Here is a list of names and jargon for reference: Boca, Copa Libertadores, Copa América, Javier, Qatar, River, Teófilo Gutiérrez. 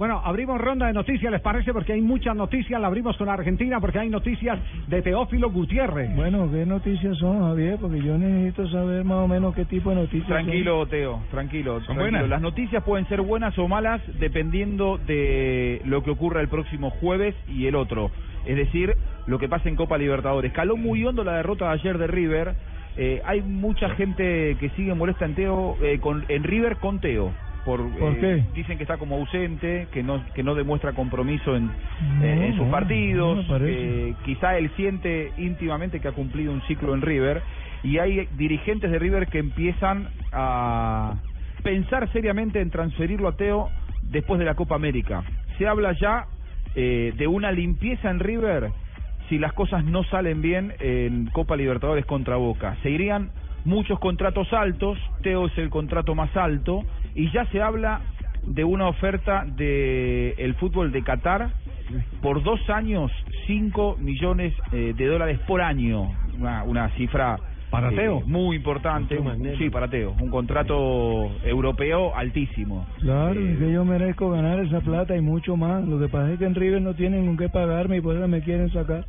Bueno, abrimos ronda de noticias, ¿les parece? Porque hay muchas noticias, la abrimos con Argentina porque hay noticias de Teófilo Gutiérrez. Bueno, ¿qué noticias son, Javier? Porque yo necesito saber más o menos qué tipo de noticias son. Teo, tranquilo. ¿Son buenas? Las noticias pueden ser buenas o malas dependiendo de lo que ocurra el próximo jueves y el otro. Es decir, lo que pasa en Copa Libertadores. Caló muy hondo la derrota de ayer de River. Hay mucha gente que sigue molesta en Teo, en River con Teo. ¿Por qué? Dicen que está como ausente, que no demuestra compromiso en sus partidos, quizá él siente íntimamente que ha cumplido un ciclo en River, y hay dirigentes de River que empiezan a pensar seriamente en transferirlo a Teo después de la Copa América. Se habla ya de una limpieza en River si las cosas no salen bien en Copa Libertadores contra Boca. Se irían muchos contratos altos, Teo es el contrato más alto, y ya se habla de una oferta de el fútbol de Qatar por 2 años, 5 millones de dólares por año, una cifra para Teo muy importante, para Teo, un contrato europeo altísimo. Claro, es que yo merezco ganar esa plata y mucho más. Lo que pasa es que en River no tienen con qué pagarme y por eso me quieren sacar.